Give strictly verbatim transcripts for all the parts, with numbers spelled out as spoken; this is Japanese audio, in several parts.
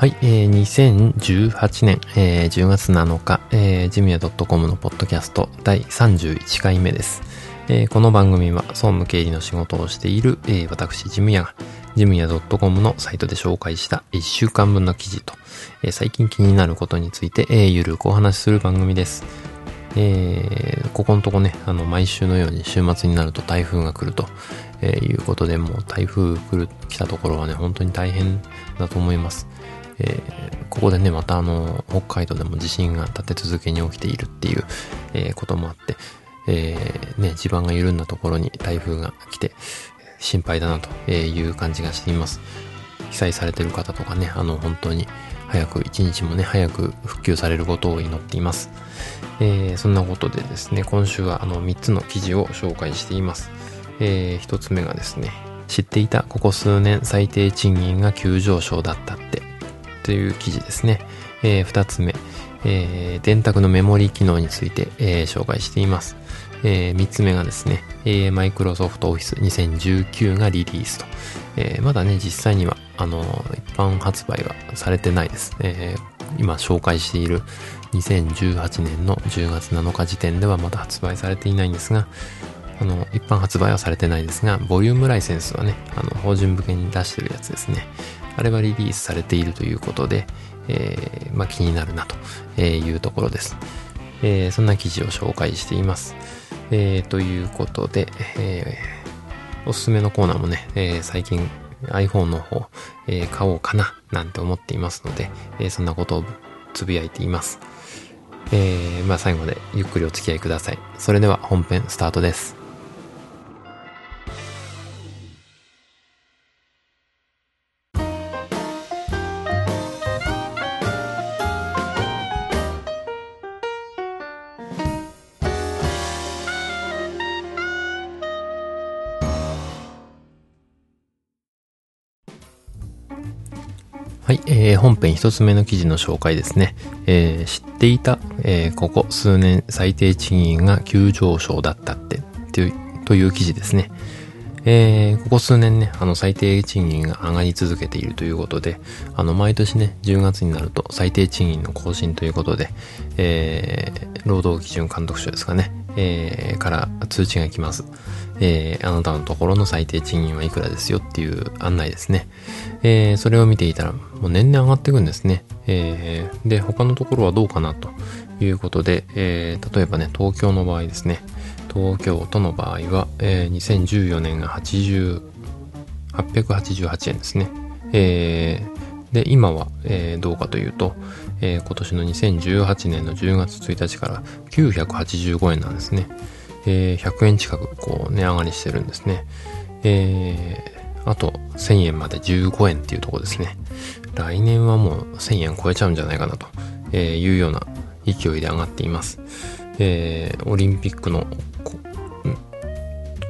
はい、えー、にせんじゅうはちねん、えー、じゅうがつなのか、えー、ジムヤ .com のポッドキャストだいさんじゅういっかいめです。えー、この番組は総務経理の仕事をしている、えー、私ジムヤがジムヤ .com のサイトで紹介したいっしゅうかんぶんの記事と、えー、最近気になることについて、えー、ゆるくお話しする番組です。えー、ここのとこね、あの毎週のように週末になると台風が来ると、えー、いうことで、もう台風来る来たところはね、本当に大変だと思います。えー、ここでね、またあの北海道でも地震が立て続けに起きているっていう、えー、こともあって、えー、ね、地盤が緩んだところに台風が来て心配だなという感じがしています。被災されている方とかね、あの本当に早く一日もね早く復旧されることを祈っています。えー、そんなことでですね、今週はあのみっつの記事を紹介しています。えー、ひとつめがですね、知っていたここ数年最低賃金が急上昇だったってという記事ですね。えー、ふたつめ、えー、電卓のメモリー機能について、えー、紹介しています。えー、みっつめがですね、マイクロソフトオフィスにせんじゅうきゅうがリリースと、えー、まだね実際にはあの一般発売はされてないです、えー、今紹介しているにせんじゅうはちねんのじゅうがつなのか時点ではまだ発売されていないんですが、あの一般発売はされてないですが、ボリュームライセンスはね、あの法人向けに出してるやつですね、あれはリリースされているということで、えーまあ、気になるなというところです。えー、そんな記事を紹介しています。えー、ということで、えー、おすすめのコーナーもね、えー、最近 iPhone の方、えー、買おうかななんて思っていますので、えー、そんなことをつぶやいています。えー、まあ最後までゆっくりお付き合いください。それでは本編スタートです。はい、えー、本編一つ目の記事の紹介ですね。えー、知っていた、えー、ここ数年最低賃金が急上昇だったってという、という記事ですね。えー、ここ数年ね、あの最低賃金が上がり続けているということで、あの毎年ね、じゅうがつになると最低賃金の更新ということで、えー、労働基準監督署ですかね、えー、から通知が来ます。えー、あなたのところの最低賃金はいくらですよっていう案内ですね。えー、それを見ていたらもう年々上がっていくんですね。えー、で他のところはどうかなということで、えー、例えばね、東京の場合ですね、東京都の場合は、えー、にせんじゅうよねんがはちじゅうはっぴゃくはちじゅうはちえんですね。えー、で今は、えー、どうかというと、えー、今年のにせんじゅうはちねんのじゅうがつついたちからきゅうひゃくはちじゅうごえんなんですね。えー、ひゃくえん近くこう値上がりしてるんですね。えー、あとせんえんまでじゅうごえんっていうところですね。来年はもうせんえん超えちゃうんじゃないかなというような勢いで上がっています。えー、オリンピックの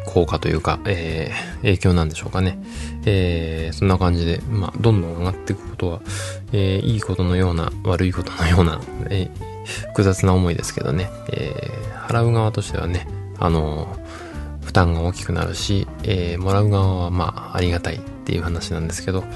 効果というか、えー、影響なんでしょうかね。えー、そんな感じで、まあ、どんどん上がっていくことは、えー、いいことのような悪いことのような、えー、複雑な思いですけどね。えー、払う側としてはね、あの負担が大きくなるし、えー、もらう側はまあありがたいっていう話なんですけど、ま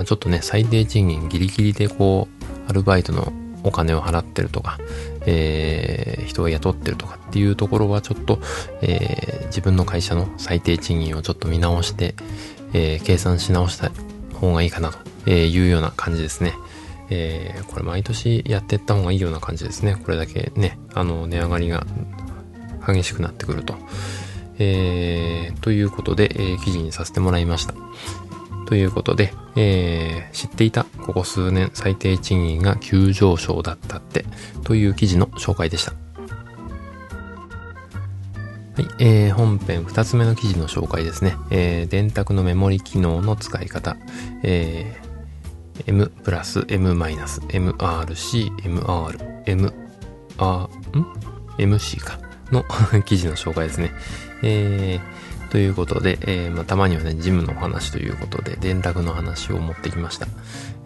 あ、ちょっとね、最低賃金ギリギリでこうアルバイトのお金を払ってるとか、えー、人を雇ってるとかっていうところはちょっと、えー、自分の会社の最低賃金をちょっと見直して、えー、計算し直した方がいいかなというような感じですね。えー、これ毎年やっていった方がいいような感じですね。これだけね、あの値上がりが激しくなってくると、えー、ということで、えー、記事にさせてもらいました。ということで、えー、知っていたここ数年最低賃金が急上昇だったってという記事の紹介でした。はい、えー、本編ふたつめの記事の紹介ですね。えー、電卓のメモリ機能の使い方、えーM プラス M マイナス エムアールシー エムアール M あん エムシー かの記事の紹介ですね。えー、ということで、えーまあ、たまにはねジムのお話ということで電卓の話を持ってきました。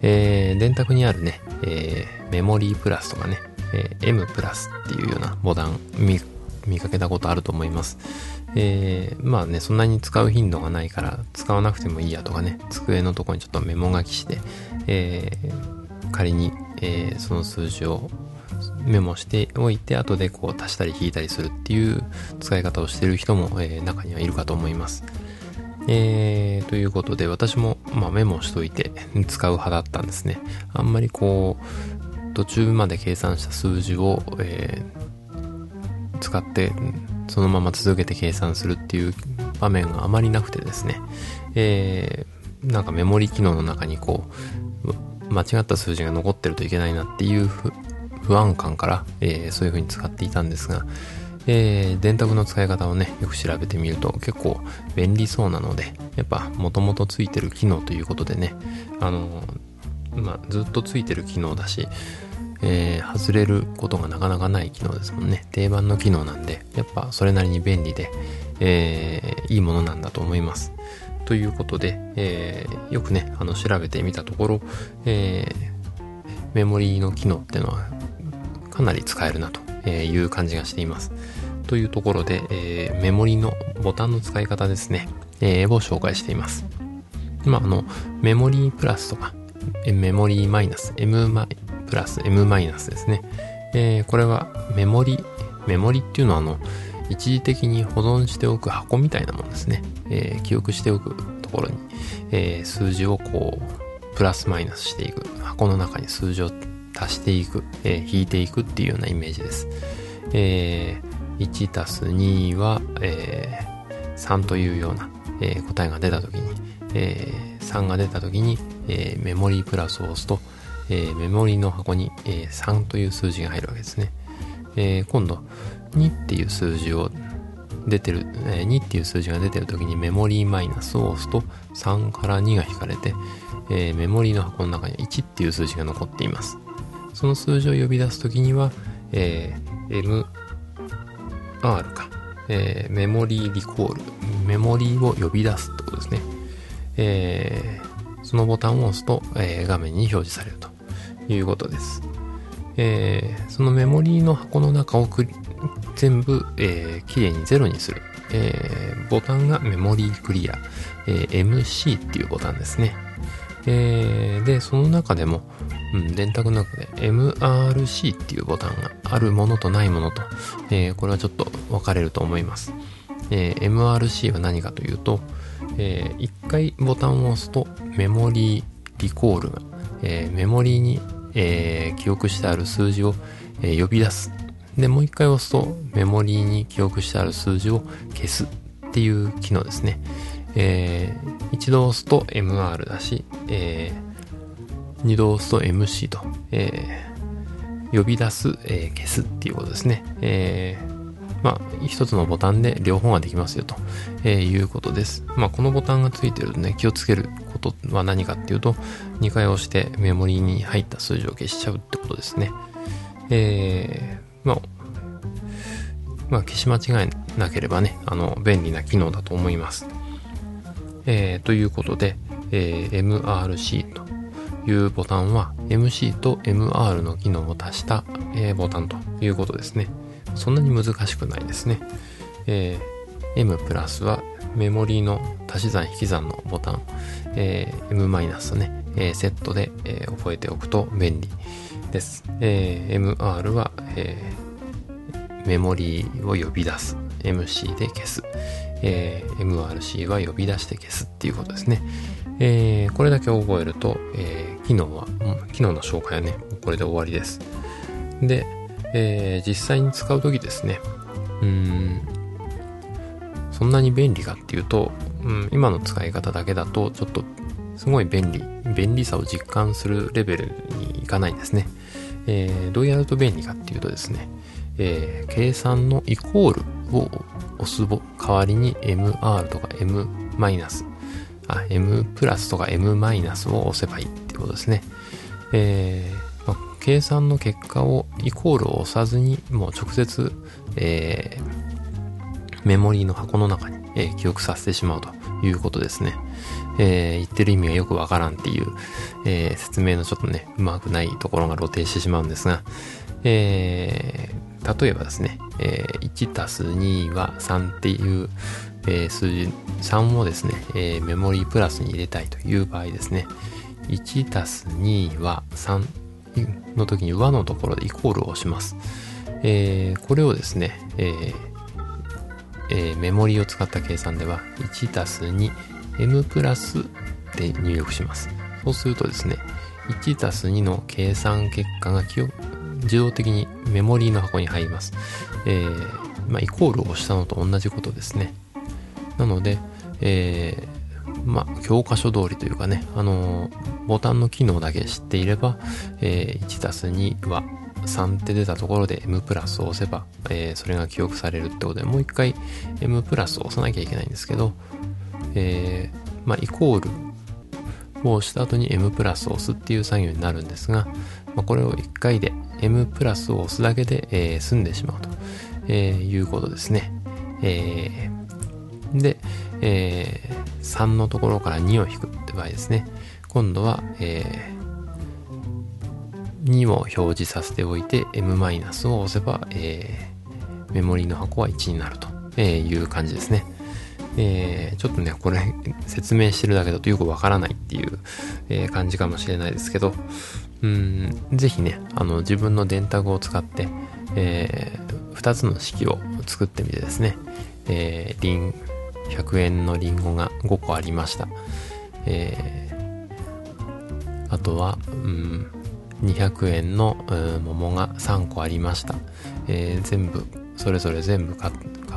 えー、電卓にあるね、えー、メモリープラスとかね、えー、M プラスっていうようなボタン、見かけたことあると思います。えー、まあね、そんなに使う頻度がないから使わなくてもいいやとかね、机のとこにちょっとメモ書きして、えー、仮に、えー、その数字をメモしておいて、後でこう足したり引いたりするっていう使い方をしている人も、えー、中にはいるかと思います。えー、ということで私も、まあ、メモしといて使う派だったんですね。あんまりこう途中まで計算した数字を、えー、使ってそのまま続けて計算するっていう場面があまりなくてですね、えー、なんかメモリ機能の中にこう間違った数字が残ってるといけないなっていうふ不安感から、えー、そういう風に使っていたんですが、えー、電卓の使い方をねよく調べてみると結構便利そうなので、やっぱ元々ついてる機能ということでね、あのー、まあ、ずっとついてる機能だし、えー、外れることがなかなかない機能ですもんね。定番の機能なんで、やっぱそれなりに便利で、えー、いいものなんだと思います。ということで、えー、よくねあの調べてみたところ、えー、メモリの機能ってのはかなり使えるなという感じがしています。というところで、えー、メモリのボタンの使い方ですね、えー、を紹介しています。まあ、あのメモリプラスとかメモリマイナス M プラス M マイナスですね、えー、これはメモリメモリっていうのはあの一時的に保存しておく箱みたいなものですね、えー、記憶しておくところに、えー、数字をこうプラスマイナスしていく、箱の中に数字を足していく、えー、引いていくっていうようなイメージです。えー、いち足すには、えー、さんというような、えー、答えが出たときに、えー、さんが出たときに、えー、メモリープラスを押すと、えー、メモリーの箱に、えー、さんという数字が入るわけですね。えー、今度にっていう数字を出てる、えー、にっていう数字が出てるときにメモリーマイナスを押すとさんからにが引かれて、えー、メモリーの箱の中にいちっていう数字が残っています。その数字を呼び出すときには、えー、エムアール か、えー、メモリーリコール、メモリーを呼び出すってことですね。えー、そのボタンを押すと、えー、画面に表示されるということです。えー、そのメモリーの箱の中をクリ全部、えー、きれいにゼロにする、えー、ボタンがメモリークリア、えー、エムシー っていうボタンですね。えー、でその中でも、うん、電卓の中で エムアールシー っていうボタンがあるものとないものと、えー、これはちょっと分かれると思います。えー、エムアールシー は何かというと、えー、いっかいボタンを押すとメモリーリコールが、えー、メモリーに、えー、記憶してある数字を、えー、呼び出す。でもういっかい押すとメモリーに記憶してある数字を消すっていう機能ですね。えー、一度押すと エムアール だし、えー、二度押すと エムシー と、えー、呼び出す、えー、消すっていうことですね。えー、まあ一つのボタンで両方ができますよと、えー、いうことです。まあこのボタンがついてるとね、気をつけることは何かっていうと、にかい押してメモリに入った数字を消しちゃうってことですね。えー、まあまあ消し間違いなければね、あの便利な機能だと思います。えー、ということで、えー、エムアールシー というボタンは エムシー と エムアール の機能を足した、えー、ボタンということですね。そんなに難しくないですね。えー、M プラスはメモリーの足し算引き算のボタン、えー、M マイナスとね、えー、セットで、えー、覚えておくと便利です。えー、エムアール は、えー、メモリーを呼び出す。エムシー で消す、えー、エムアールシー は呼び出して消すっていうことですね。えー、これだけ覚えると、えー、機能は機能の紹介はねこれで終わりです。で、えー、実際に使うときですね、うーんそんなに便利かっていうと、うん、今の使い方だけだとちょっとすごい便利便利さを実感するレベルにいかないんですね。えー、どうやると便利かっていうとですね、えー、計算のイコールを押す代わりに エムアール とか M マイナス、あ、M プラスとか M マイナスを押せばいいってことですね。えーまあ、計算の結果をイコールを押さずにもう直接、えー、メモリーの箱の中に、えー、記憶させてしまうということですね。えー、言ってる意味がよくわからんっていう、えー、説明のちょっとねうまくないところが露呈してしまうんですが、えー例えばですね、えー、いちたすに はさんっていう、えー、数字さんをですね、えー、メモリープラスに入れたいという場合ですね、いちたすに はさんの時に和のところでイコールを押します。えー、これをですね、えーえー、メモリーを使った計算では いちたすにエム プラスで入力します。そうするとですね、いちたすに の計算結果が記憶自動的にメモリーの箱に入ります。えー、まあ、イコールを押したのと同じことですね。なので、えー、まあ、教科書通りというかね、あのー、ボタンの機能だけ知っていれば、えー、いちたすに はさんって出たところで M プラスを押せば、えー、それが記憶されるってことで、もう一回 M プラスを押さなきゃいけないんですけど、えー、まあ、イコールを押した後に M プラスを押すっていう作業になるんですが、まあ、これをいっかいで M プラスを押すだけで、えー、済んでしまうと、えー、いうことですね。えー、で、えー、さんのところからにを引くって場合ですね。今度は、えー、にを表示させておいて M マイナスを押せば、えー、メモリの箱はいちになると、えー、いう感じですね。えー、ちょっとね、これ説明してるだけだとよくわからないっていう、えー、感じかもしれないですけど、うーん、ぜひね、あの、自分の電卓を使って、えー、ふたつの式を作ってみてですね、えー、リン、ひゃくえんのリンゴがごこありました。えー、あとは、うん、にひゃくえんの、うん、桃がさんこありました。えー、全部、それぞれ全部買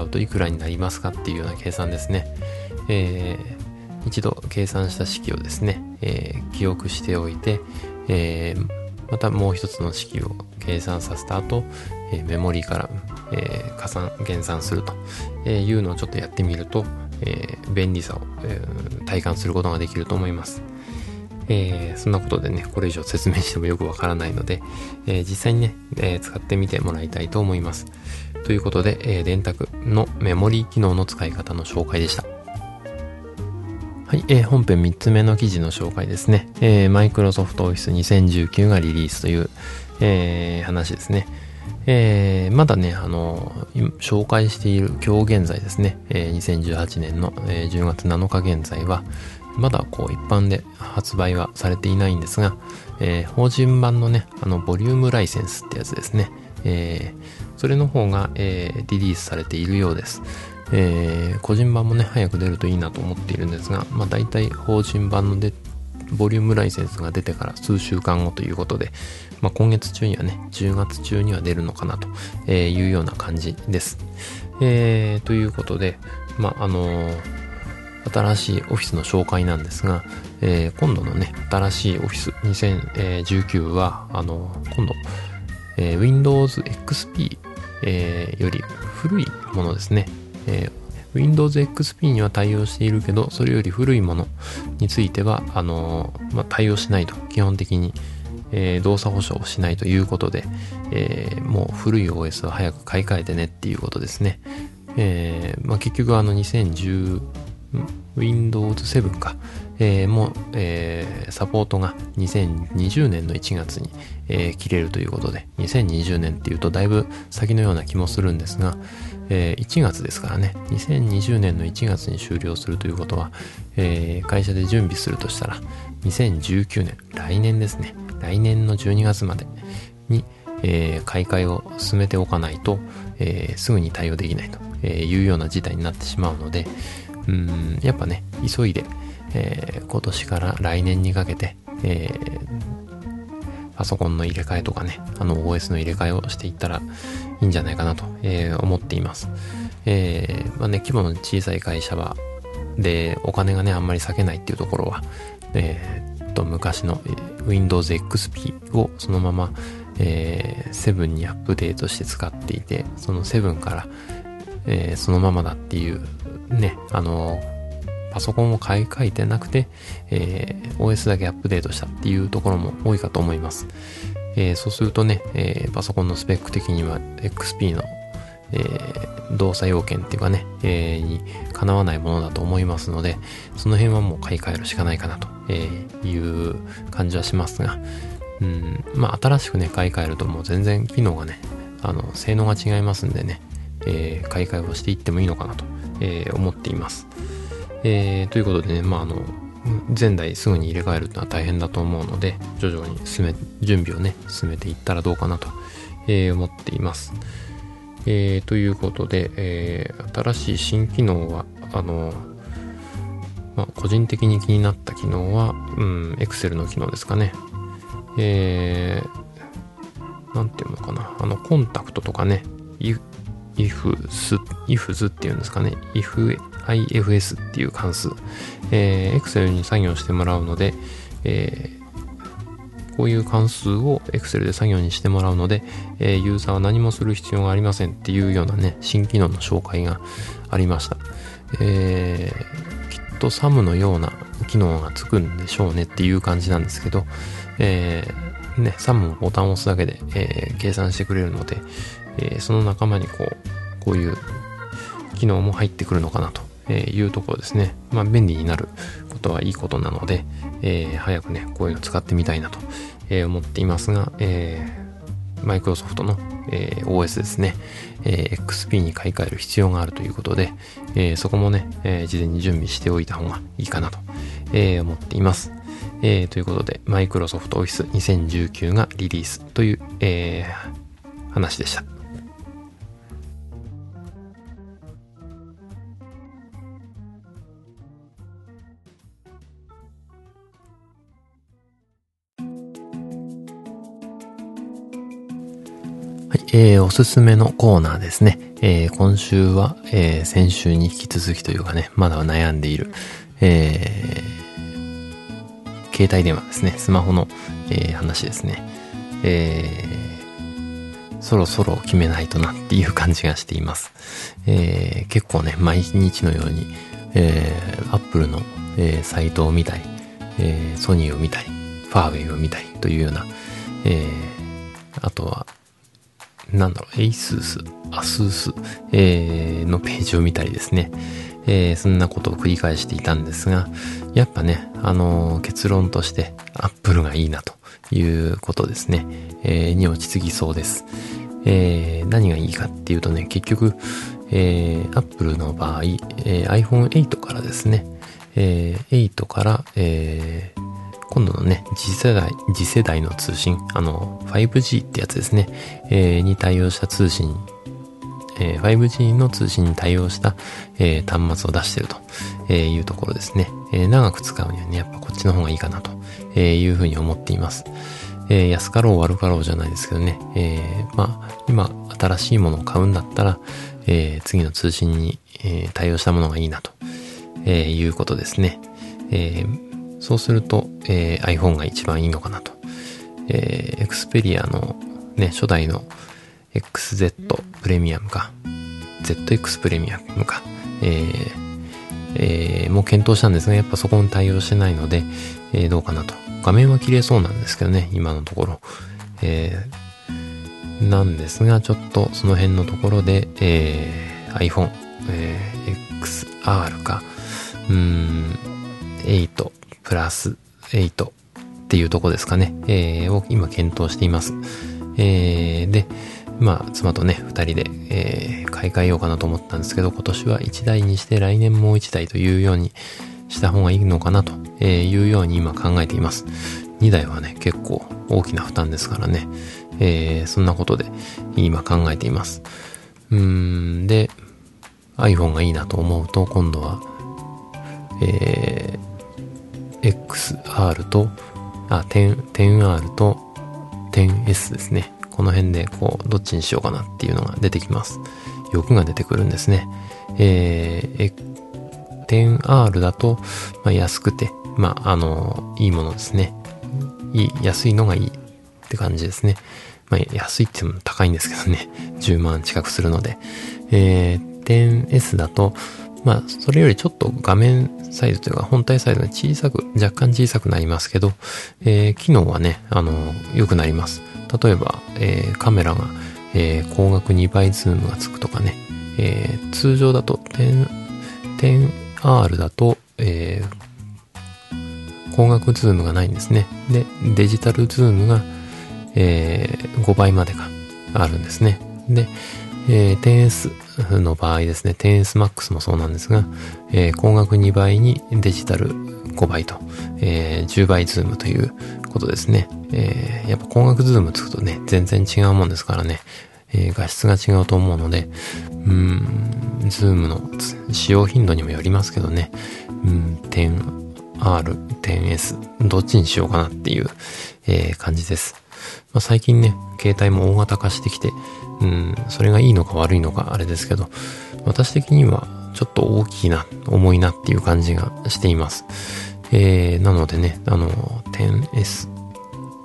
うといくらになりますかっていうような計算ですね。えー、一度計算した式をですね、えー、記憶しておいて、えー、またもう一つの式を計算させた後、えー、メモリから、えー、加算減算するというのをちょっとやってみると、えー、便利さを、えー、体感することができると思います。えー、そんなことでね、これ以上説明してもよくわからないので、えー、実際にね、えー、使ってみてもらいたいと思います。ということで、えー、電卓のメモリー機能の使い方の紹介でした。はい、えー、本編みっつめの記事の紹介ですね。えー、マイクロソフトオフィスにせんじゅうきゅうがリリースという、えー、話ですね。えー、まだね、あのー、紹介している今日現在ですね、えー、にせんじゅうはちねんの、えー、じゅうがつなのか現在はまだこう一般で発売はされていないんですが、えー、法人版のね、あのボリュームライセンスってやつですね。えー、それの方が、えー、リリースされているようです。えー、個人版もね、早く出るといいなと思っているんですが、まあ大体法人版のでボリュームライセンスが出てから数週間後ということで、まあ今月中にはね、じゅうがつ中には出るのかなというような感じです。えー、ということで、まああのー、新しいオフィスの紹介なんですが、えー、今度のね、新しいオフィスにせんじゅうきゅうは、あの、今度、えー、Windows エックスピー、えー、より古いものですね。えー、Windows エックスピー には対応しているけど、それより古いものについては、あのー、まあ、対応しないと、基本的に、えー、動作保証をしないということで、えー、もう古い オーエス は早く買い替えてねっていうことですね。えー、まあ、結局あのにせんじゅう、ウィンドウズセブン か、えー、もう、えー、サポートがにせんにじゅうねんのいちがつに、えー、切れるということで、にせんにじゅうねんっていうとだいぶ先のような気もするんですが、えー、いちがつですからね、にせんにじゅうねんのいちがつに終了するということは、えー、会社で準備するとしたらにせんじゅうきゅうねん、来年ですね、来年のじゅうにがつまでに、えー、買い替えを進めておかないと、えー、すぐに対応できないというような事態になってしまうので、うーん、やっぱね、急いで、えー、今年から来年にかけて、えー、パソコンの入れ替えとかね、あの オーエス の入れ替えをしていったらいいんじゃないかなと、えー、思っています。えー、まあね、規模の小さい会社はでお金がね、あんまり割けないっていうところは、えー、っと昔の Windows エックスピー をそのまま、えー、セブンにアップデートして使っていて、そのセブンから、えー、そのままだっていうね、あのパソコンを買い替えてなくて、えー、オーエス だけアップデートしたっていうところも多いかと思います。えー、そうするとね、えー、パソコンのスペック的には エックスピー の、えー、動作要件っていうかね、えー、にかなわないものだと思いますので、その辺はもう買い替えるしかないかなという感じはしますが、うん、まあ新しくね、買い替えるともう全然機能がね、あの性能が違いますんでね、えー、買い替えをしていってもいいのかなと、えー、思っています、えー、ということでね、まああの前代すぐに入れ替えるのは大変だと思うので、徐々に進め準備をね進めていったらどうかなと、えー、思っています、えー、ということで、えー、新しい新機能はあの、まあ、個人的に気になった機能は、うん、Excel の機能ですかね。えー、なんていうのかな、あのコンタクトとかね、アイエフエス っていうんですかね、アイエフエス っていう関数、えー、Excel に作業してもらうので、えー、こういう関数を Excel で作業にしてもらうので、えー、ユーザーは何もする必要がありませんっていうようなね、新機能の紹介がありました。えー、きっとサムのような機能がつくんでしょうねっていう感じなんですけど、えーね、サムのボタンを押すだけで、えー、計算してくれるので、えー、その仲間にこう、こういう機能も入ってくるのかなというところですね。まあ便利になることはいいことなので、えー、早くねこういうの使ってみたいなと思っていますが、マイクロソフトの、えー、オーエス ですね、えー、エックスピー に買い替える必要があるということで、えー、そこもね、えー、事前に準備しておいた方がいいかなと、えー、思っています。えー、ということで、マイクロソフトオフィスにせんじゅうきゅうがリリースという、えー、話でした。はい、えー、おすすめのコーナーですね。えー、今週は、えー、先週に引き続きというかね、まだ悩んでいる、えー、携帯電話ですね、スマホの、えー、話ですね、えー。そろそろ決めないとなっていう感じがしています。えー、結構ね、毎日のように、えー、Apple の、えー、サイトを見たり、えー、ソニーを見たり、ファーウェイを見たりというような、えー、あとは、なんだろう、ASUS、ASUS、えー、のページを見たりですね、えー、そんなことを繰り返していたんですが、やっぱね、あのー、結論として Apple がいいなということですね、えー、に落ち着きそうです、えー。何がいいかっていうとね、結局、えー、Apple の場合、えー、アイフォンエイト からですね、えー、エイトから、えー今度のね、次世代、次世代の通信、あの、ファイブジー ってやつですね、えー、に対応した通信、えー、ファイブジー の通信に対応した、えー、端末を出してると、えー、いうところですね、えー。長く使うにはね、やっぱこっちの方がいいかなと、えー、いうふうに思っています。えー、安かろう悪かろうじゃないですけどね、えー、まあ、今、新しいものを買うんだったら、えー、次の通信に、えー、対応したものがいいなと、えー、いうことですね。えーそうすると、えー、iPhone が一番いいのかなと。えー、Xperia のね、初代の エックスゼット プレミアムか、ゼットエックス プレミアムか、えーえー、もう検討したんですが、やっぱそこに対応してないので、えー、どうかなと。画面は綺麗そうなんですけどね、今のところ。えー、なんですが、ちょっとその辺のところで、えー、iPhone、えー、エックスアール か、うーん、エイト、プラスエイトっていうとこですかね、えー、を今検討しています。えー、で、まあ妻とね二人で、えー、買い替えようかなと思ったんですけど、今年はいちだいにして来年もういちだいというようにした方がいいのかなというように今考えています。にだいはね結構大きな負担ですからね、えー、そんなことで今考えています。うーんで iPhone がいいなと思うと今度は、えーエックスアール と、あ、10、10R と テンエス ですね。この辺で、こう、どっちにしようかなっていうのが出てきます。欲が出てくるんですね。えー、テンアール だと、まあ、安くて、まあ、あの、いいものですね。いい、安いのがいいって感じですね。まあ、安いっても高いんですけどね。じゅうまん近くするので。えー、テンエス だと、まあ、それよりちょっと画面サイズというか本体サイズが小さく、若干小さくなりますけど、えー、機能はね、あの、良くなります。例えば、えー、カメラが、えー、光学にばいズームがつくとかね、えー、通常だと、テンアール だと、えー、光学ズームがないんですね。で、デジタルズームが、えー、ごばいまでがあるんですね。で、えー、テンエス の場合ですね、テンエス Max もそうなんですが、えー、光学にばいにデジタルごばいと、えー、じゅうばいズームということですね。えー、やっぱ光学ズームつくとね、全然違うもんですからね、えー、画質が違うと思うので、うーん、ズームの使用頻度にもよりますけどね、うん、テンアール、テンエス、どっちにしようかなっていう、えー、感じです。まあ、最近ね、携帯も大型化してきて、うん、それがいいのか悪いのかあれですけど、私的にはちょっと大きいな、重いなっていう感じがしています。えー、なのでね、あの、テンエス、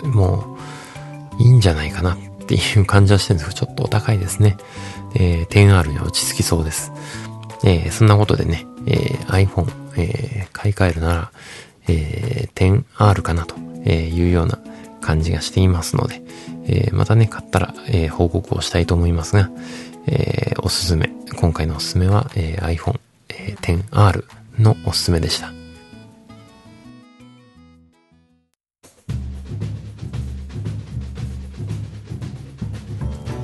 もう、いいんじゃないかなっていう感じはしてるんですけど、ちょっとお高いですね。えー、テンアール に落ち着きそうです。えー、そんなことでね、えー、iPhone、えー、買い替えるなら、えー、テンアール かなというような感じがしていますので、えー、またね、買ったら、えー、報告をしたいと思いますが、えー、おすすめ、今回のおすすめは、えー、iPhone、えー、テンアール のおすすめでした。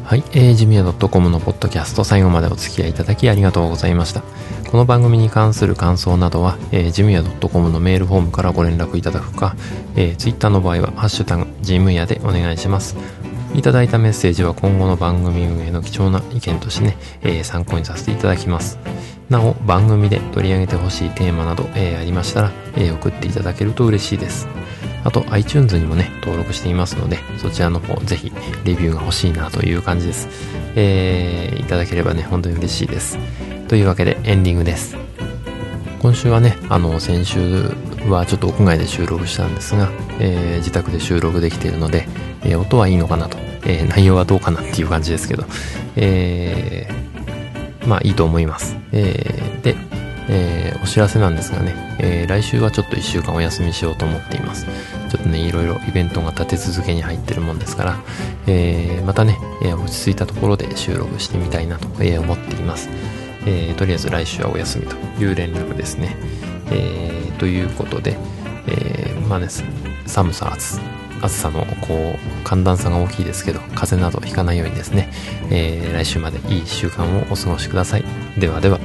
はい、えー、ジミヤ .com のポッドキャスト、最後までお付き合いいただきありがとうございました。この番組に関する感想などは、えー、ジムヤ .com のメールフォームからご連絡いただくか、えー、Twitter の場合は、ハッシュタグ、ジムヤでお願いします。いただいたメッセージは今後の番組運営の貴重な意見としてね、えー、参考にさせていただきます。なお、番組で取り上げてほしいテーマなど、えー、ありましたら、えー、送っていただけると嬉しいです。あと iTunes にもね、登録していますので、そちらの方ぜひレビューが欲しいなという感じです。えー、いただければね、本当に嬉しいです。というわけでエンディングです。今週はね、あの、先週はちょっと屋外で収録したんですが、えー、自宅で収録できているので、えー、音はいいのかなと、えー、内容はどうかなっていう感じですけど、えー、まあいいと思います。えー、で、えー、お知らせなんですがね、えー、来週はちょっといっしゅうかんお休みしようと思っています。ちょっとね、いろいろイベントが立て続けに入ってるもんですから、えー、またね、えー、落ち着いたところで収録してみたいなと思っています。えー、とりあえず来週はお休みという連絡ですね。えー、ということで、えー、まあね、寒さ、暑さ。暑さのこう寒暖差が大きいですけど、風邪などひかないようにですね、えー、来週までいいいっしゅうかんをお過ごしください。ではでは。